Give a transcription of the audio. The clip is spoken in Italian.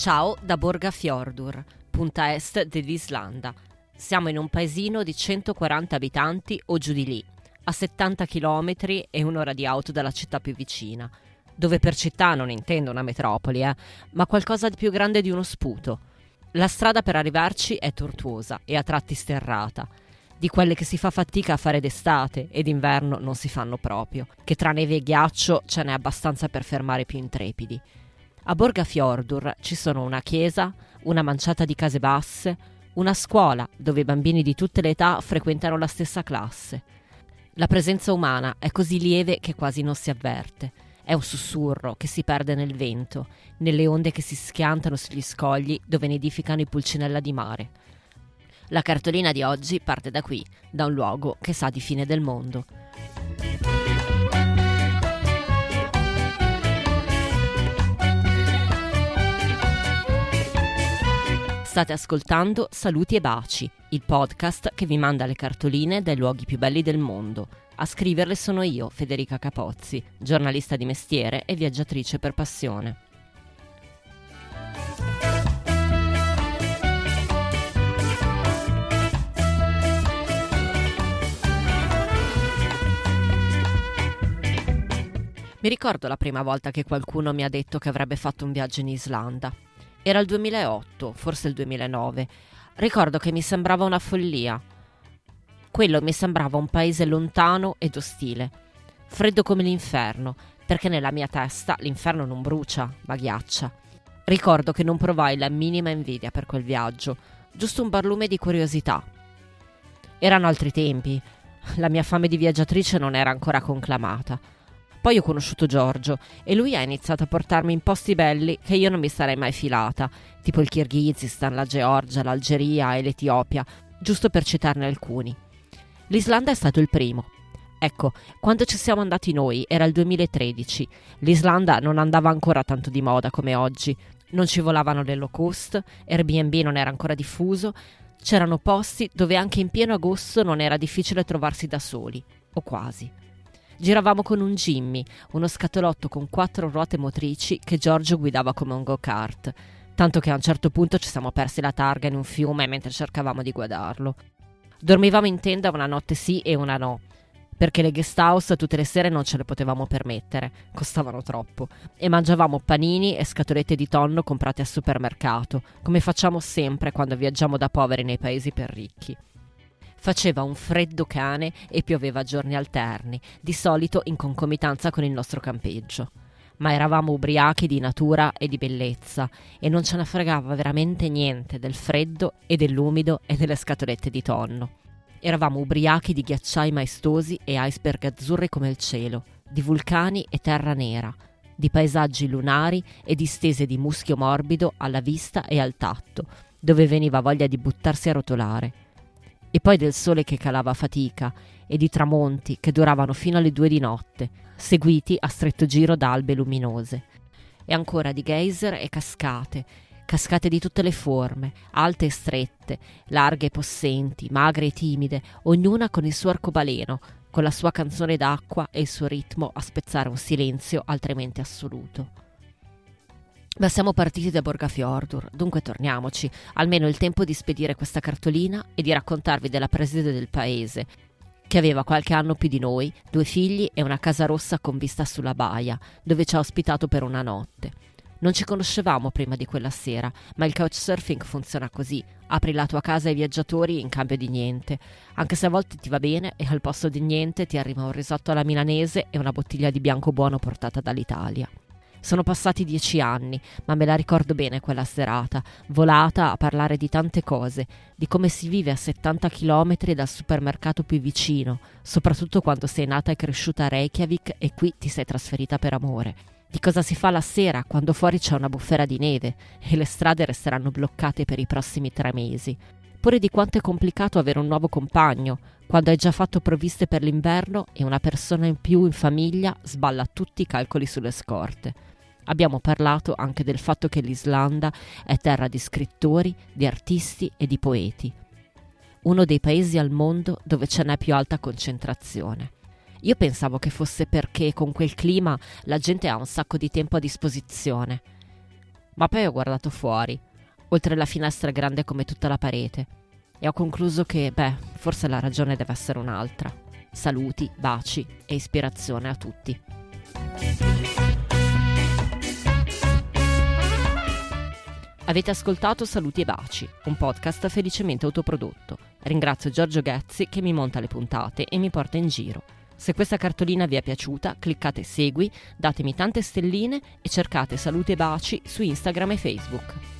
Ciao da Borgafjordur, punta est dell'Islanda. Siamo in un paesino di 140 abitanti o giù di lì, a 70 chilometri e un'ora di auto dalla città più vicina, dove per città non intendo una metropoli, ma qualcosa di più grande di uno sputo. La strada per arrivarci è tortuosa e a tratti sterrata, di quelle che si fa fatica a fare d'estate ed inverno non si fanno proprio, che tra neve e ghiaccio ce n'è abbastanza per fermare i più intrepidi. A Borgafjordur ci sono una chiesa, una manciata di case basse, una scuola dove i bambini di tutte le età frequentano la stessa classe. La presenza umana è così lieve che quasi non si avverte. È un sussurro che si perde nel vento, nelle onde che si schiantano sugli scogli dove nidificano i pulcinella di mare. La cartolina di oggi parte da qui, da un luogo che sa di fine del mondo. State ascoltando Saluti e Baci, il podcast che vi manda le cartoline dai luoghi più belli del mondo. A scriverle sono io, Federica Capozzi, giornalista di mestiere e viaggiatrice per passione. Mi ricordo la prima volta che qualcuno mi ha detto che avrebbe fatto un viaggio in Islanda. Era il 2008, forse il 2009. Ricordo che mi sembrava una follia. Quello mi sembrava un paese lontano ed ostile. Freddo come l'inferno, perché nella mia testa l'inferno non brucia, ma ghiaccia. Ricordo che non provai la minima invidia per quel viaggio, giusto un barlume di curiosità. Erano altri tempi. La mia fame di viaggiatrice non era ancora conclamata. Poi ho conosciuto Giorgio e lui ha iniziato a portarmi in posti belli che io non mi sarei mai filata, tipo il Kirghizistan, la Georgia, l'Algeria e l'Etiopia, giusto per citarne alcuni. L'Islanda è stato il primo. Ecco, quando ci siamo andati noi era il 2013. L'Islanda non andava ancora tanto di moda come oggi. Non ci volavano le low cost, Airbnb non era ancora diffuso, c'erano posti dove anche in pieno agosto non era difficile trovarsi da soli, o quasi. Giravamo con un Jimmy, uno scatolotto con 4 ruote motrici che Giorgio guidava come un go-kart, tanto che a un certo punto ci siamo persi la targa in un fiume mentre cercavamo di guidarlo. Dormivamo in tenda una notte sì e una no, perché le guest house tutte le sere non ce le potevamo permettere, costavano troppo, e mangiavamo panini e scatolette di tonno comprate al supermercato, come facciamo sempre quando viaggiamo da poveri nei paesi per ricchi. Faceva un freddo cane e pioveva giorni alterni, di solito in concomitanza con il nostro campeggio. Ma eravamo ubriachi di natura e di bellezza e non ce ne fregava veramente niente del freddo e dell'umido e delle scatolette di tonno. Eravamo ubriachi di ghiacciai maestosi e iceberg azzurri come il cielo, di vulcani e terra nera, di paesaggi lunari e distese di muschio morbido alla vista e al tatto, dove veniva voglia di buttarsi a rotolare. E poi del sole che calava a fatica e di tramonti che duravano fino alle 2 di notte, seguiti a stretto giro da albe luminose. E ancora di geyser e cascate, cascate di tutte le forme, alte e strette, larghe e possenti, magre e timide, ognuna con il suo arcobaleno, con la sua canzone d'acqua e il suo ritmo a spezzare un silenzio altrimenti assoluto. Ma siamo partiti da Borgafjordur, dunque torniamoci, almeno il tempo di spedire questa cartolina e di raccontarvi della preside del paese, che aveva qualche anno più di noi, 2 figli e una casa rossa con vista sulla baia, dove ci ha ospitato per una notte. Non ci conoscevamo prima di quella sera, ma il couchsurfing funziona così, apri la tua casa ai viaggiatori in cambio di niente, anche se a volte ti va bene e al posto di niente ti arriva un risotto alla milanese e una bottiglia di bianco buono portata dall'Italia. Sono passati 10 anni, ma me la ricordo bene quella serata, volata a parlare di tante cose, di come si vive a 70 chilometri dal supermercato più vicino, soprattutto quando sei nata e cresciuta a Reykjavik e qui ti sei trasferita per amore, di cosa si fa la sera quando fuori c'è una bufera di neve e le strade resteranno bloccate per i prossimi 3 mesi, pure di quanto è complicato avere un nuovo compagno, quando hai già fatto provviste per l'inverno e una persona in più in famiglia sballa tutti i calcoli sulle scorte. Abbiamo parlato anche del fatto che l'Islanda è terra di scrittori, di artisti e di poeti. Uno dei paesi al mondo dove ce n'è più alta concentrazione. Io pensavo che fosse perché con quel clima la gente ha un sacco di tempo a disposizione. ma poi ho guardato fuori, oltre la finestra grande come tutta la parete, e ho concluso che, forse la ragione deve essere un'altra. Saluti, baci e ispirazione a tutti. Avete ascoltato Saluti e Baci, un podcast felicemente autoprodotto. Ringrazio Giorgio Ghezzi che mi monta le puntate e mi porta in giro. Se questa cartolina vi è piaciuta, cliccate segui, datemi tante stelline e cercate Saluti e Baci su Instagram e Facebook.